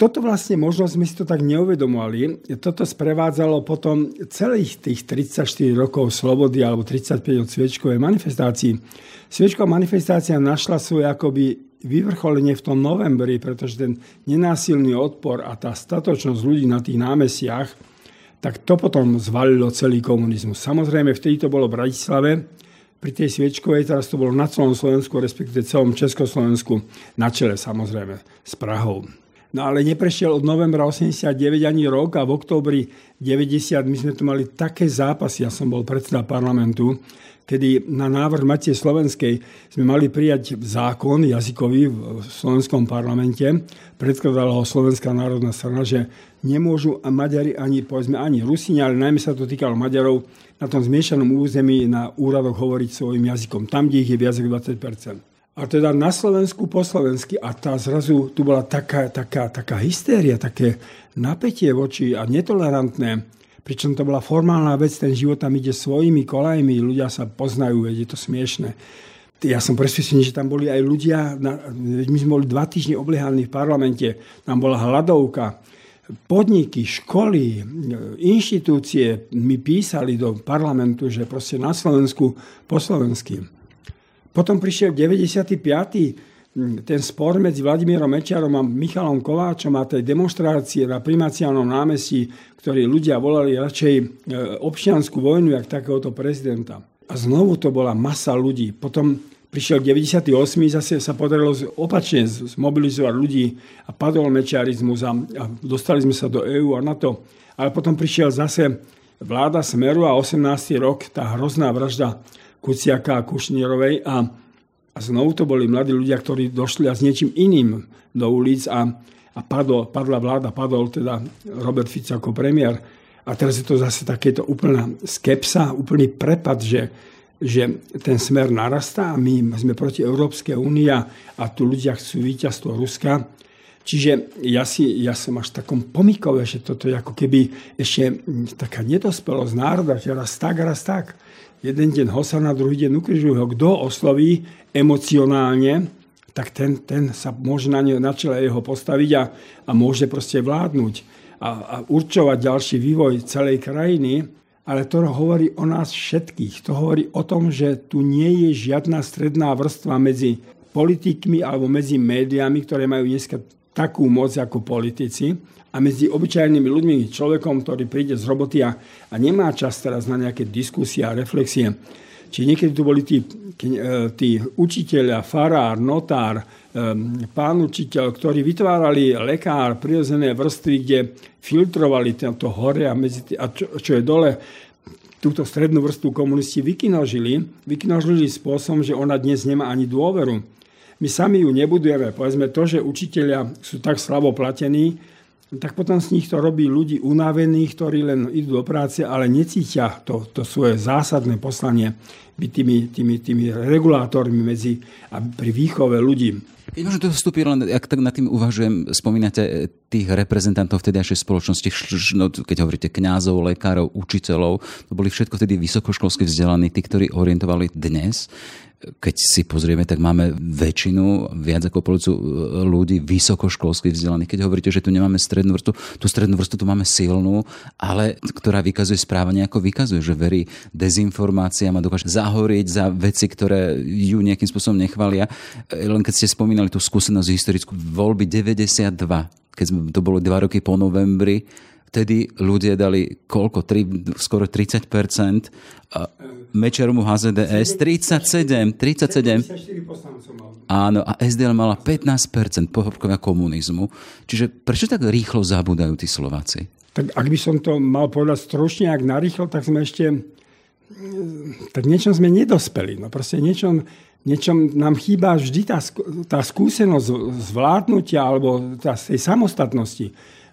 Toto vlastne, možno sme si to tak neuvedomovali, toto sprevádzalo potom celých tých tridsaťštyri rokov slobody alebo tridsaťpäť od Sviečkovej manifestácii. Sviečková manifestácia našla svoje akoby vyvrcholenie v tom novembri, pretože ten nenásilný odpor a tá statočnosť ľudí na tých námestiach, tak to potom zvalilo celý komunizmus. Samozrejme, vtedy to bolo v Bratislave, pri tej Sviečkovej, teraz to bolo na celom Slovensku, respektíve celom Československu, na čele samozrejme s Prahou. No ale neprešiel od novembra osemdesiatdeväť ani rok a v októbri deväťdesiat my sme tu mali také zápasy, ja som bol predseda parlamentu, kedy na návrh Matky Slovenskej sme mali prijať zákon jazykový v slovenskom parlamente, predkladala ho Slovenská národná strana, že nemôžu Maďari ani, povedzme, ani Rusíni, ale najmä sa to týkalo Maďarov, na tom zmiešanom území na úradoch hovoriť svojim jazykom, tam, kde ich je viac ako dvadsať percent. A teda na Slovensku po slovensky a tá zrazu tu bola taká, taká, taká hystéria, také napätie voči a netolerantné. Pričom to bola formálna vec, ten život tam ide svojimi kolajmi, ľudia sa poznajú, je to smiešné. Ja som presvedčený, že tam boli aj ľudia, my sme boli dva týždne obliehaní v parlamente, tam bola hladovka, podniky, školy, inštitúcie mi písali do parlamentu, že proste na Slovensku po slovensky. Potom prišiel deväťdesiaty piaty ten spor medzi Vladimírom Mečiarom a Michalom Kováčom a tej demonstrácie na Primacianom námestí, ktorí ľudia volali radšej občiansku vojnu, jak takéhoto prezidenta. A znovu to bola masa ľudí. Potom prišiel deväťdesiaty ôsmy zase sa podarilo opačne zmobilizovať ľudí a padol mečiarizmus a dostali sme sa do é ú a NATO. Ale potom prišiel zase vláda Smeru a osemnásty rok, tá hrozná vražda Kuciaka a Kušnírovej a, a znovu to boli mladí ľudia, ktorí došli s niečím iným do ulic a, a padol, padla vláda, padol teda Robert Fico ako premiér. A teraz je to zase takéto úplná skepsa, úplný prepad, že, že ten Smer narastá a my sme proti Európskej únii a tu ľudia chcú víťazstvo Ruska. Čiže ja, si, ja som až v takom pomykove, že toto je ako keby ešte taká nedospelosť národa, že raz tak, raz tak. Jeden deň Hosana, druhý deň ukrižujú ho. Kto osloví emocionálne, tak ten, ten sa môže na, ne, na čele jeho postaviť a, a môže proste vládnuť a, a určovať ďalší vývoj celej krajiny. Ale to hovorí o nás všetkých. To hovorí o tom, že tu nie je žiadna stredná vrstva medzi politikmi alebo medzi médiami, ktoré majú dneska takú moc ako politici, a medzi obyčajnými ľuďmi, človekom, ktorý príde z roboty a, a nemá čas teraz na nejaké diskusie a reflexie. Čiže niekedy tu boli tí, tí učiteľ, farár, notár, pán učiteľ, ktorí vytvárali lekár, prirodzené vrstvy, kde filtrovali to hore a, medzi, a čo, čo je dole. Túto strednú vrstvu komunisti vykinožili, vykinožili spôsobom, že ona dnes nemá ani dôveru. My sami ju nebudujeme. Povedzme to, že učitelia sú tak slabo platení, tak potom z nich to robí ľudí unavených, ktorí len idú do práce, ale necítia to, to svoje zásadné poslanie byť tými, tými, tými regulátormi medzi a pri výchove ľudí. Keď môžem to vstúpiť, len ak tak nad tým uvažujem, spomínate tých reprezentantov vtedajšej spoločnosti, no, keď hovoríte kňazov, lekárov, učiteľov, to boli všetko vtedy vysokoškolsky vzdelaní, tí, ktorí orientovali dnes. Keď si pozrieme, tak máme väčšinu, viac ako polovicu ľudí vysokoškolských vzdelaných. Keď hovoríte, že tu nemáme strednú vrstu, tú strednú vrstu tu máme silnú, ale ktorá vykazuje správanie, ako vykazuje, že verí dezinformáciám a dokáže zahoriť za veci, ktoré ju nejakým spôsobom nechvalia. Len keď ste spomínali tú skúsenosť historickú voľby deväťdesiatdva, keď to bolo dva roky po novembri, vtedy ľudia dali koľko? tri, skoro tridsať percent. Mečer mu há zet dé es tridsaťsedem. tridsaťsedem. Áno, a es dé el mala pätnásť percent pohrobkovia komunizmu. Čiže prečo tak rýchlo zabúdajú tí Slováci? Tak ak by som to mal povedať stručne, ak narýchlo, tak sme ešte... tak niečom sme nedospeli. No proste niečom, niečom nám chýba vždy tá, tá skúsenosť zvládnutia alebo tá, tej samostatnosti.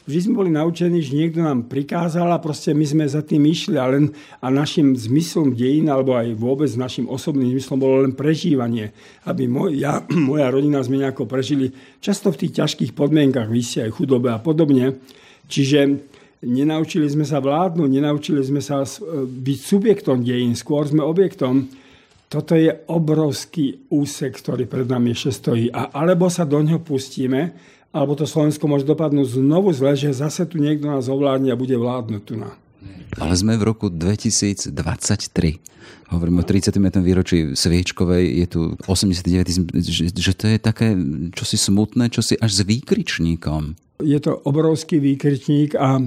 Vždy sme boli naučení, že niekto nám prikázal a proste my sme za tým išli a, len, a našim zmyslom dejín alebo aj vôbec našim osobným zmyslom bolo len prežívanie. Aby moj, ja, moja rodina sme nejako prežili často v tých ťažkých podmienkach, výsi aj chudobe a podobne. Čiže nenaučili sme sa vládnuť, nenaučili sme sa byť subjektom dejín, skôr sme objektom. Toto je obrovský úsek, ktorý pred nami ešte stojí. A alebo sa do ňoho pustíme, alebo to Slovensko môže dopadnúť znovu zle, že zase tu niekto nás ovládne a bude vládnuť tu na. Ale sme v roku dvetisícdvadsaťtri. Hovoríme o tridsiatom výročí Sviečkovej, je tu osemdesiatdeväť, že, že to je také čosi smutné, čosi až s výkričníkom. Je to obrovský výkričník a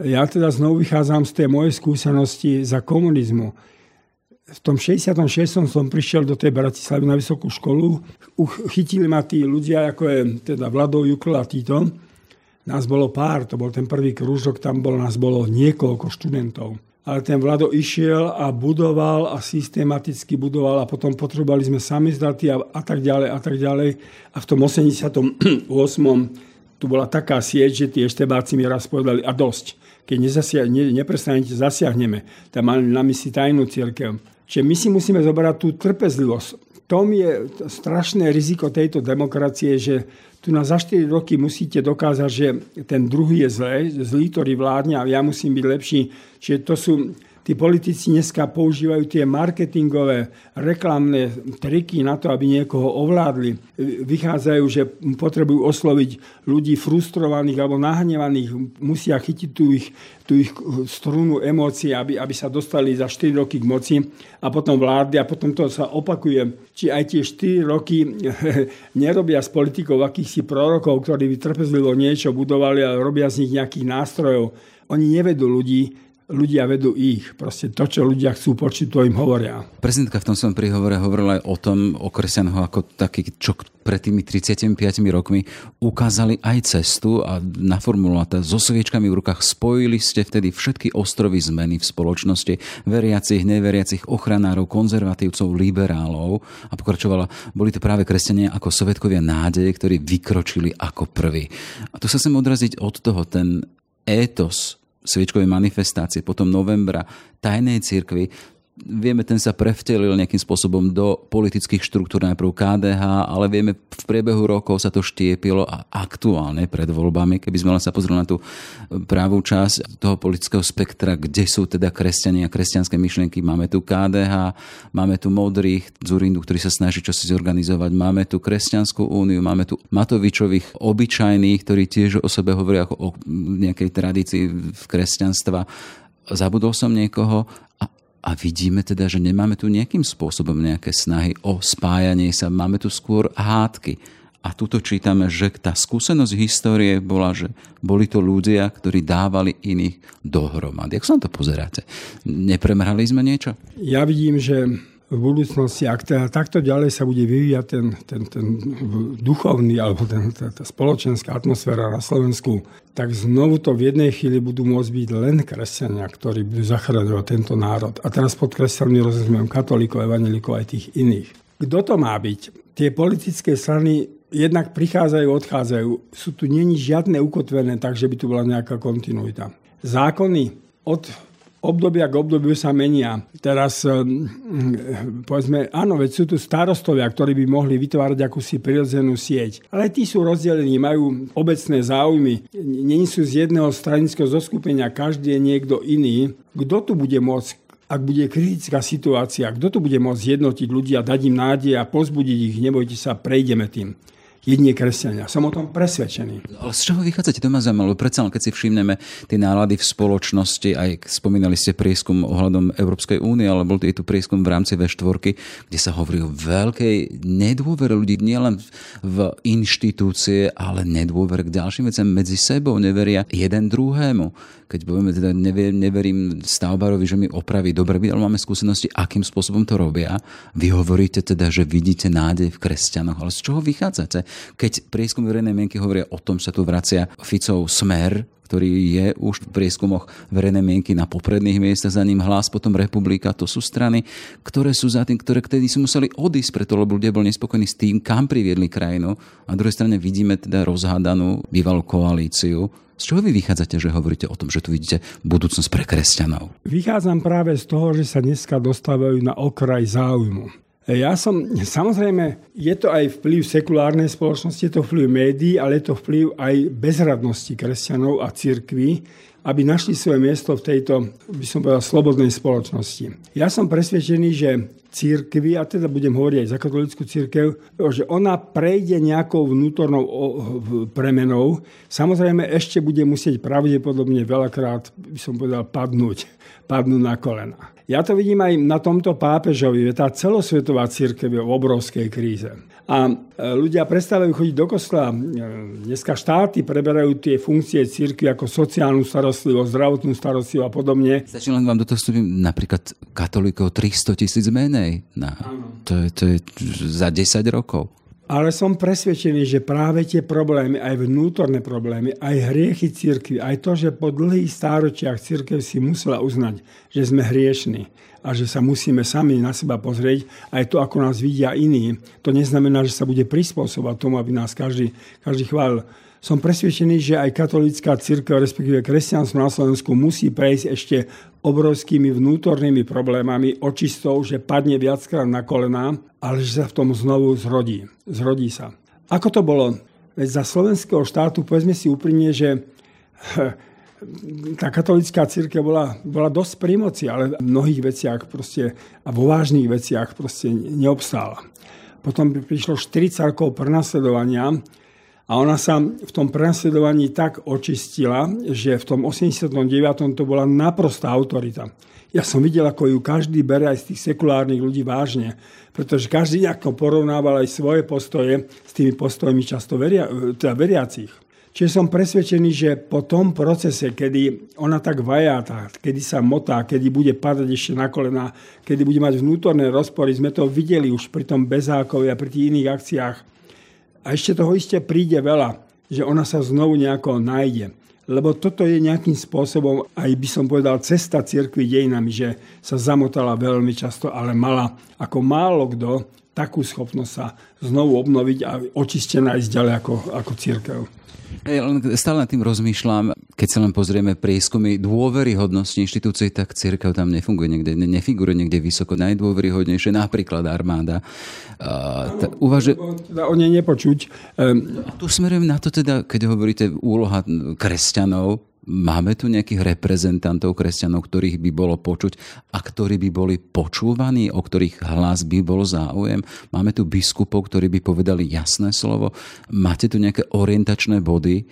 ja teda znovu vychádzam z tej mojej skúsenosti za komunizmu. V tom šesťdesiatom šiestom som prišiel do tej Bratislavy na vysokú školu. Chytili ma tí ľudia, ako je teda Vado Jukl a títo. Nás bolo pár, to bol ten prvý krúžok, tam bol, nás bolo niekoľko študentov. Ale ten Vlado išiel a budoval a systematicky budoval a potom potrebovali sme samizdaty a, a tak ďalej a tak ďalej. A v tom osemdesiatom ôsmom tu bola taká sieť, že tí eštebáci mi raz povedali a dosť. Keď nezasia- ne, neprestanete, zasiahneme. Tam mali na mysli tajnú cirkev. Čiže my si musíme zobrať tú trpezlivosť. Tom je strašné riziko tejto demokracie, že tu na za štyri roky musíte dokázať, že ten druhý je zlý, zlý, ktorý vládne a ja musím byť lepší. Čiže to sú, tí politici dneska používajú tie marketingové, reklamné triky na to, aby niekoho ovládli. Vychádzajú, že potrebujú osloviť ľudí frustrovaných alebo nahnevaných. Musia chytiť tú ich tú ich strunu emócií, aby, aby sa dostali za štyri roky k moci a potom vlády a potom to sa opakuje. Či aj tie štyri roky nerobia z politikov akýchsi prorokov, ktorí by trpezlivo niečo budovali a robia z nich nejakých nástrojov. Oni nevedú ľudí, ľudia vedú ich. Proste to, čo ľudia chcú počuť, to im hovoria. Prezidentka v tom svojom príhovore hovorila aj o tom, o kresťanoch ako taký, čo pred tými tridsiatimi piatimi rokmi ukázali aj cestu a naformulovali to so sviečkami v rukách. Spojili ste vtedy všetky ostrovy zmeny v spoločnosti, veriacich, neveriacich, ochranárov, konzervatívcov, liberálov a pokračovala, boli to práve kresťania ako svetkovia nádeje, ktorí vykročili ako prví. A tu sa chcem odraziť od toho, ten étos Sviečkovej manifestácie, potom novembra, tajnej cirkvi. Vieme, ten sa prevtelil nejakým spôsobom do politických štruktúr, najprv ká dé há, ale vieme, v priebehu rokov sa to štiepilo a aktuálne pred voľbami, keby sme len sa pozreli na tú pravú časť toho politického spektra, kde sú teda kresťania a kresťanské myšlienky. Máme tu ká dé há, máme tu modrých Dzurindu, ktorí sa snaží čosi zorganizovať, máme tu Kresťanskú úniu, máme tu Matovičových obyčajných, ktorí tiež o sebe hovoria ako o nejakej tradícii v kresťanstva. Zabudol som niekoho. A A vidíme teda, že nemáme tu nejakým spôsobom nejaké snahy o spájanie sa, máme tu skôr hádky. A tuto čítame, že tá skúsenosť histórie bola, že boli to ľudia, ktorí dávali iných dohromady. Jak sa na to pozeráte? Nepremrhali sme niečo? Ja vidím, že v budúcnosti, ak teda takto ďalej sa bude vyvíjať ten, ten, ten duchovný alebo ten, tá, tá spoločenská atmosféra na Slovensku, tak znovu to v jednej chvíli budú môcť byť len kresťania, ktorí budú zachraňovať tento národ. A teraz pod kresťanmi rozumiem katolíkov, evanielikov aj tých iných. Kto to má byť? Tie politické strany jednak prichádzajú, odchádzajú. Sú tu nie žiadne ukotvené, takže by tu bola nejaká kontinuita. Zákony od obdobia k obdobiu sa menia. Teraz, povedzme, áno, veď sú tu starostovia, ktorí by mohli vytvárať akúsi prirodzenú sieť. Ale tí sú rozdelení, majú obecné záujmy. Nie sú z jedného stranického zoskupenia, každý je niekto iný. Kto tu bude môcť, ak bude kritická situácia, kto tu bude môcť jednotiť ľudí a dať im nádej a pozbudiť ich, nebojte sa, prejdeme tým. Jedine kresťania. Som o tom presvedčený. Ale z čoho vychádzate? To ma zaujímalo. Predsa len, keď si všimneme tie nálady v spoločnosti, aj spomínali ste prieskum ohľadom Európskej únie, ale bol tu prieskum v rámci vé štyri, kde sa hovorí o veľkej nedôvere ľudí, nielen v inštitúcie, ale nedôvere k ďalším veciam medzi sebou. Neveria jeden druhému. Keď povieme, teda neverím stavbárovi, že mi opraví dobre, ale máme skúsenosti, akým spôsobom to robia. Vy hovoríte teda, že vidíte nádej v kresťanoch. Ale z čoho vychádzate? Keď prieskum verejnej mienky hovoria o tom, sa tu vracia Ficov Smer, ktorý je už v prieskumoch verejnej mienky na popredných miestach, za ním Hlas, potom Republika, to sú strany, ktoré sú za tým, ktoré vtedy si museli odísť, preto lebo ľudia boli nespokojní s tým, kam priviedli krajinu. A na druhej strane vidíme teda rozhádanú bývalú koalíciu. Z čoho vy vychádzate, že hovoríte o tom, že tu vidíte budúcnosť pre kresťanov? Vychádzam práve z toho, že sa dneska dostávajú na okraj záujmu. Ja som, samozrejme, je to aj vplyv sekulárnej spoločnosti, je to vplyv médií, ale je to vplyv aj bezradnosti kresťanov a cirkví, aby našli svoje miesto v tejto, by som povedal, slobodnej spoločnosti. Ja som presvedčený, že cirkvi, a teda budem hovoriť aj za katolícku cirkev, že ona prejde nejakou vnútornou premenou. Samozrejme, ešte bude musieť pravdepodobne veľakrát, by som povedal, padnúť, padnúť na kolena. Ja to vidím aj na tomto pápežovi. Tá celosvetová cirkev je v obrovskej kríze. A ľudia prestávajú chodiť do kostola. Dneska štáty preberajú tie funkcie cirkvi ako sociálnu starostlivosť, zdravotnú starostlivosť a podobne. Stačí len vám do toho vstúpim napríklad katolíkov tristotisíc menej. No, to, je, to je za desať rokov. Ale som presvedčený, že práve tie problémy, aj vnútorné problémy, aj hriechy cirkvi, aj to, že po dlhých stáročiach cirkev si musela uznať, že sme hriešni a že sa musíme sami na seba pozrieť, aj to, ako nás vidia iní, to neznamená, že sa bude prispôsobať tomu, aby nás každý, každý chválil. Som presvedčený, že aj katolícka cirkev, respektíve kresťanstvo na Slovensku musí prejsť ešte obrovskými vnútornými problémami, očistou, že padne viackrát na kolená, ale že sa v tom znovu zrodí. Zrodí sa. Ako to bolo? Veď za slovenského štátu, povedzme si úprimne, že tá katolícka cirkev bola, bola dosť pri moci, ale v mnohých veciach proste, a vo vážnych veciach proste neobstála. Potom prišlo štyridsať rokov prenasledovania, a ona sa v tom prenasledovaní tak očistila, že v tom osemdesiatom deviatom to bola naprostá autorita. Ja som videl, ako ju každý bere aj z tých sekulárnych ľudí vážne, pretože každý nejako porovnával aj svoje postoje s tými postojmi často veria, teda veriacich. Čiže som presvedčený, že po tom procese, kedy ona tak vajá, kedy sa motá, kedy bude padať ešte na kolená, kedy bude mať vnútorné rozpory, sme to videli už pri tom Bezákovi a pri tých iných akciách. A ešte toho iste príde veľa, že ona sa znovu nejako nájde. Lebo toto je nejakým spôsobom, aj by som povedal, cesta cirkvi dejinami, že sa zamotala veľmi často, ale mala ako málo kto takú schopnosť sa znovu obnoviť a očistená ísť ďalej ako, ako cirkev. Ja stále nad tým rozmýšľam, keď sa len pozrieme prieskumy dôveryhodnosti inštitúcií, tak cirkev tam nefunguje niekde, nefiguruje niekde vysoko, najdôveryhodnejšie, napríklad armáda. Uh, t- uvaže... teda o nej nepočuť. Um... A tu smerujem na to teda, keď hovoríte úloha kresťanov, máme tu nejakých reprezentantov kresťanov, ktorých by bolo počuť a ktorí by boli počúvaní, o ktorých hlas by bol záujem? Máme tu biskupov, ktorí by povedali jasné slovo? Máte tu nejaké orientačné body,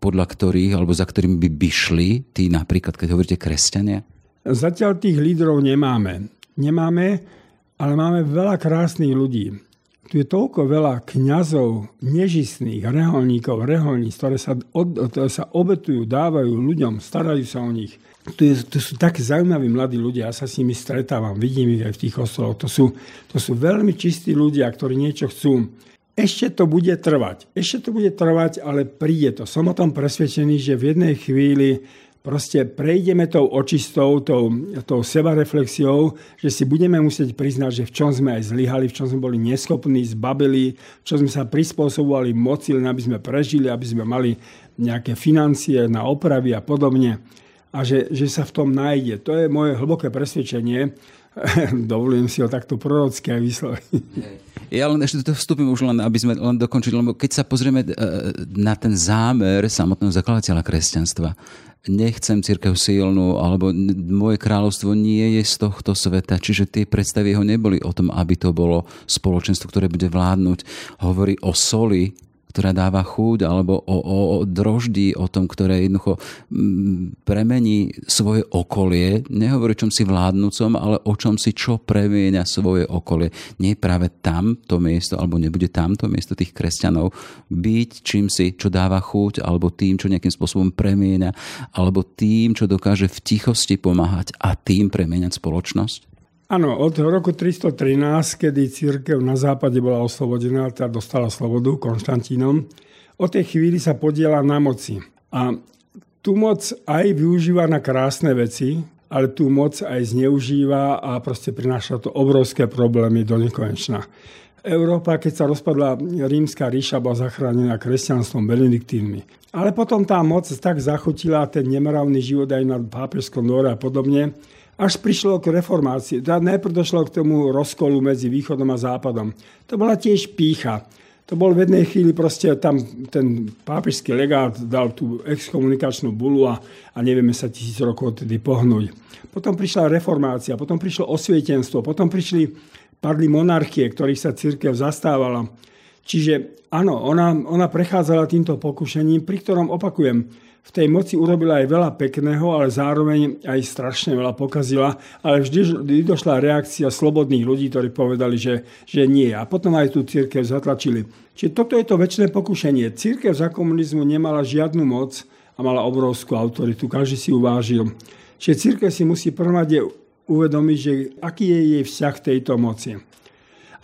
podľa ktorých, alebo za ktorými by by šli tí napríklad, keď hovoríte kresťania? Zatiaľ tých lídrov nemáme. Nemáme, ale máme veľa krásnych ľudí. Tu je toľko veľa kňazov, nežistných, reholníkov, reholníc, ktoré sa, od, ktoré sa obetujú, dávajú ľuďom, starajú sa o nich. Tu, je, tu sú takí zaujímaví mladí ľudia, ja sa s nimi stretávam, vidím ich aj v tých kostoloch. To sú, to sú veľmi čistí ľudia, ktorí niečo chcú. Ešte to bude trvať, ešte to bude trvať, ale príde to. Som o tom presvedčený, že v jednej chvíli proste prejdeme tou očistou, tou, tou sebareflexiou, že si budeme musieť priznať, že v čom sme aj zlyhali, v čom sme boli neschopní, zbabili, v čom sme sa prispôsobovali moci, len aby sme prežili, aby sme mali nejaké financie na opravy a podobne. A že, že sa v tom nájde. To je moje hlboké presvedčenie. Dovolím si ho takto prorocké vysloviť. Ja len ešte to vstúpim už len, aby sme len dokončili, lebo keď sa pozrieme na ten zámer samotného zakladateľa kresťanstva, nechcem cirkev silnú, alebo moje kráľovstvo nie je z tohto sveta. Čiže tie predstavy jeho neboli o tom, aby to bolo spoločenstvo, ktoré bude vládnuť. Hovorí o soli, ktorá dáva chuť, alebo o, o, o droždí, o tom, ktoré jednoducho premení svoje okolie. Nehovorí o čom si vládnucom, ale o čom si čo premieňa svoje okolie. Nie práve tam to miesto, alebo nebude tam to miesto tých kresťanov byť čím si, čo dáva chuť, alebo tým, čo nejakým spôsobom premieňa, alebo tým, čo dokáže v tichosti pomáhať a tým premieňať spoločnosť? Áno, od roku tristo trinásť, kedy cirkev na západe bola oslobodená, tá dostala slobodu Konštantínom, od tej chvíli sa podiela na moci. A tú moc aj využíva na krásne veci, ale tú moc aj zneužíva a proste prináša to obrovské problémy do nekonečna. Európa, keď sa rozpadla rímska ríša, bola zachránená kresťanstvom, benediktínmi. Ale potom tá moc tak zachutila ten nemravný život aj na pápežskom dvore a podobne, až prišlo k reformácii. Teda najprv došlo k tomu rozkolu medzi východom a západom. To bola tiež pýcha. To bol v jednej chvíli proste tam ten pápežský legát dal tú exkomunikačnú bulu a, a nevieme sa tisíc rokov tedy pohnúť. Potom prišla reformácia, potom prišlo osvietenstvo, potom prišli, padli monarchie, ktorých sa cirkev zastávala. Čiže áno, ona, ona prechádzala týmto pokušením, pri ktorom, opakujem, v tej moci urobila aj veľa pekného, ale zároveň aj strašne veľa pokazila. Ale vždy došla reakcia slobodných ľudí, ktorí povedali, že, že nie. A potom aj tú cirkev zatlačili. Čiže toto je to väčšie pokušenie. Cirkev za komunizmu nemala žiadnu moc a mala obrovskú autoritu. Každý si uvážil. Čiže cirkev si musí prvnáde uvedomiť, že aký je jej vzťah tejto moci.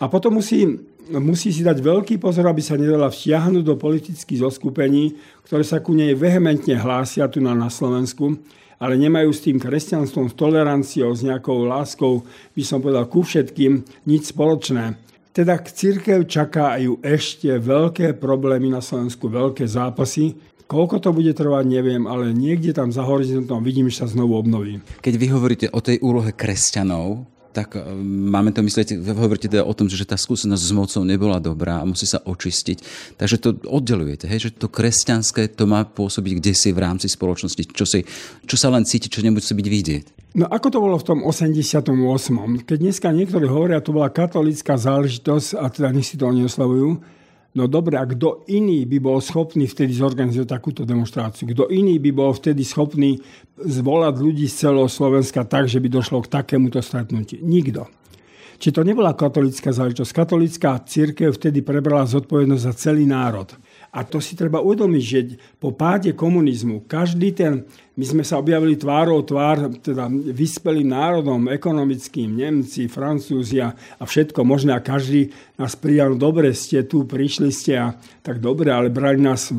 A potom musí... Musí si dať veľký pozor, aby sa nedala vtiahnuť do politických zoskupení, ktoré sa ku nej vehementne hlásia tu na, na Slovensku, ale nemajú s tým kresťanstvom, s toleranciou, s nejakou láskou, by som povedal, ku všetkým, nič spoločné. Teda cirkev čakajú ešte veľké problémy na Slovensku, veľké zápasy. Koľko to bude trvať, neviem, ale niekde tam za horizontom vidím, že sa znovu obnoví. Keď vy hovoríte o tej úlohe kresťanov, tak máme to myslieť, hovoríte teda o tom, že tá skúsenosť s mocou nebola dobrá a musí sa očistiť. Takže to oddelujete, hej? Že to kresťanské to má pôsobiť kdesi v rámci spoločnosti, čo, si, čo sa len cíti, čo nemusí byť vidieť. No ako to bolo v tom osemdesiatom ôsmom? Keď dneska niektorí hovoria, to bola katolícka záležitosť a teda nech si to oni oslavujú. No dobre, a kto iný by bol schopný vtedy zorganizovať takúto demonstráciu? Kto iný by bol vtedy schopný zvolať ľudí z celého Slovenska tak, že by došlo k takémuto stretnutiu? Nikto. Čiže to nebola katolícka záležitosť. Katolícka cirkev vtedy prebrala zodpovednosť za celý národ. A to si treba uvedomiť, že po páde komunizmu každý ten, my sme sa objavili tvárou tvár, teda vyspelým národom, ekonomickým, Nemci, Francúzi a všetko možné. A každý nás prijal, dobre ste tu, prišli ste a tak dobre, ale brali nás,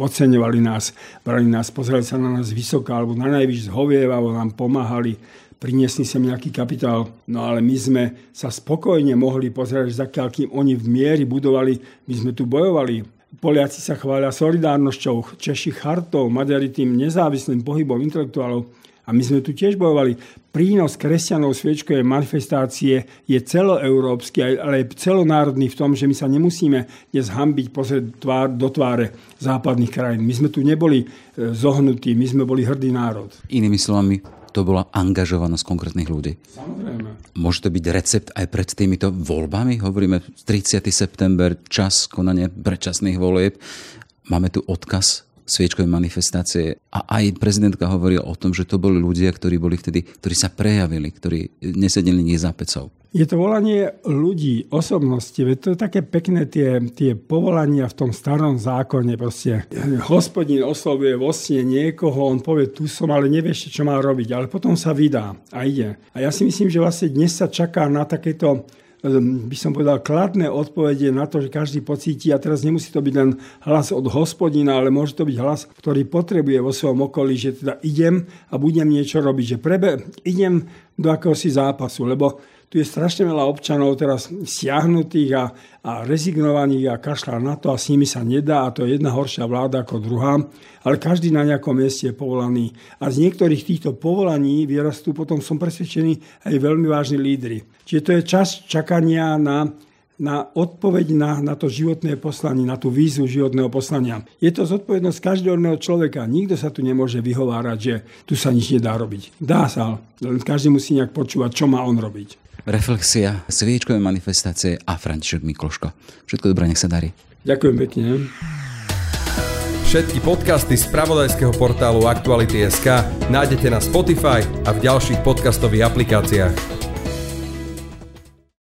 podceňovali nás, brali nás, pozerali sa na nás vysoká, alebo na najvyššie zhovievavo nám pomáhali. Priniesli sem nejaký kapitál, no ale my sme sa spokojne mohli pozerať, že zakiaľ kým oni v miery budovali, my sme tu bojovali. Poliaci sa chvália solidárnosťou, Češi chartou, Maďari tým nezávislým pohybom intelektuálov a my sme tu tiež bojovali. Prínos kresťanov Sviečkovej manifestácie je celoeurópsky, ale je celonárodný v tom, že my sa nemusíme dnes hanbiť pozrieť tvár, do tváre západných krajín. My sme tu neboli zohnutí, my sme boli hrdý národ. Inými slovami, to bola angažovanosť konkrétnych ľudí. Samozrejme. Môže to byť recept aj pred týmito voľbami? Hovoríme tridsiateho september, čas konania predčasných volieb. Máme tu odkaz Sviečkovej manifestácie. A aj prezidentka hovorila o tom, že to boli ľudia, ktorí boli vtedy, ktorí sa prejavili, ktorí nesedeli nie za pecou. Je to volanie ľudí, osobnosti, veď to je také pekné tie, tie povolania v tom starom zákone. Proste hospodín oslovuje vo sne niekoho, on povie, tu som, ale nevieš, čo má robiť, ale potom sa vydá a ide. A ja si myslím, že vlastne dnes sa čaká na takéto, by som povedal, kladné odpovede na to, že každý pocíti, a teraz nemusí to byť len hlas od hospodina, ale môže to byť hlas, ktorý potrebuje vo svojom okolí, že teda idem a budem niečo robiť, že prebe, idem do akéhosi zápasu, lebo tu je strašne veľa občanov teraz stiahnutých a, a rezignovaných a kašľa na to a s nimi sa nedá, a to je jedna horšia vláda ako druhá, ale každý na nejakom mieste je povolaný. A z niektorých týchto povolaní vyrastú potom, som presvedčený, aj veľmi vážni lídri. Čiže to je čas čakania na, na odpoveď na, na to životné poslanie, na tú vízu životného poslania. Je to zodpovednosť každého človeka. Nikto sa tu nemôže vyhovárať, že tu sa nič nedá robiť. Dá sa, len každý musí nejak počúvať, čo má on robiť. Reflexia, Sviečkové manifestácie a František Mikloško. Všetko dobré, nech sa darí. Ďakujem pekne. Všetky podcasty z spravodajského portálu Aktuality.sk nájdete na Spotify a v ďalších podcastových aplikáciách.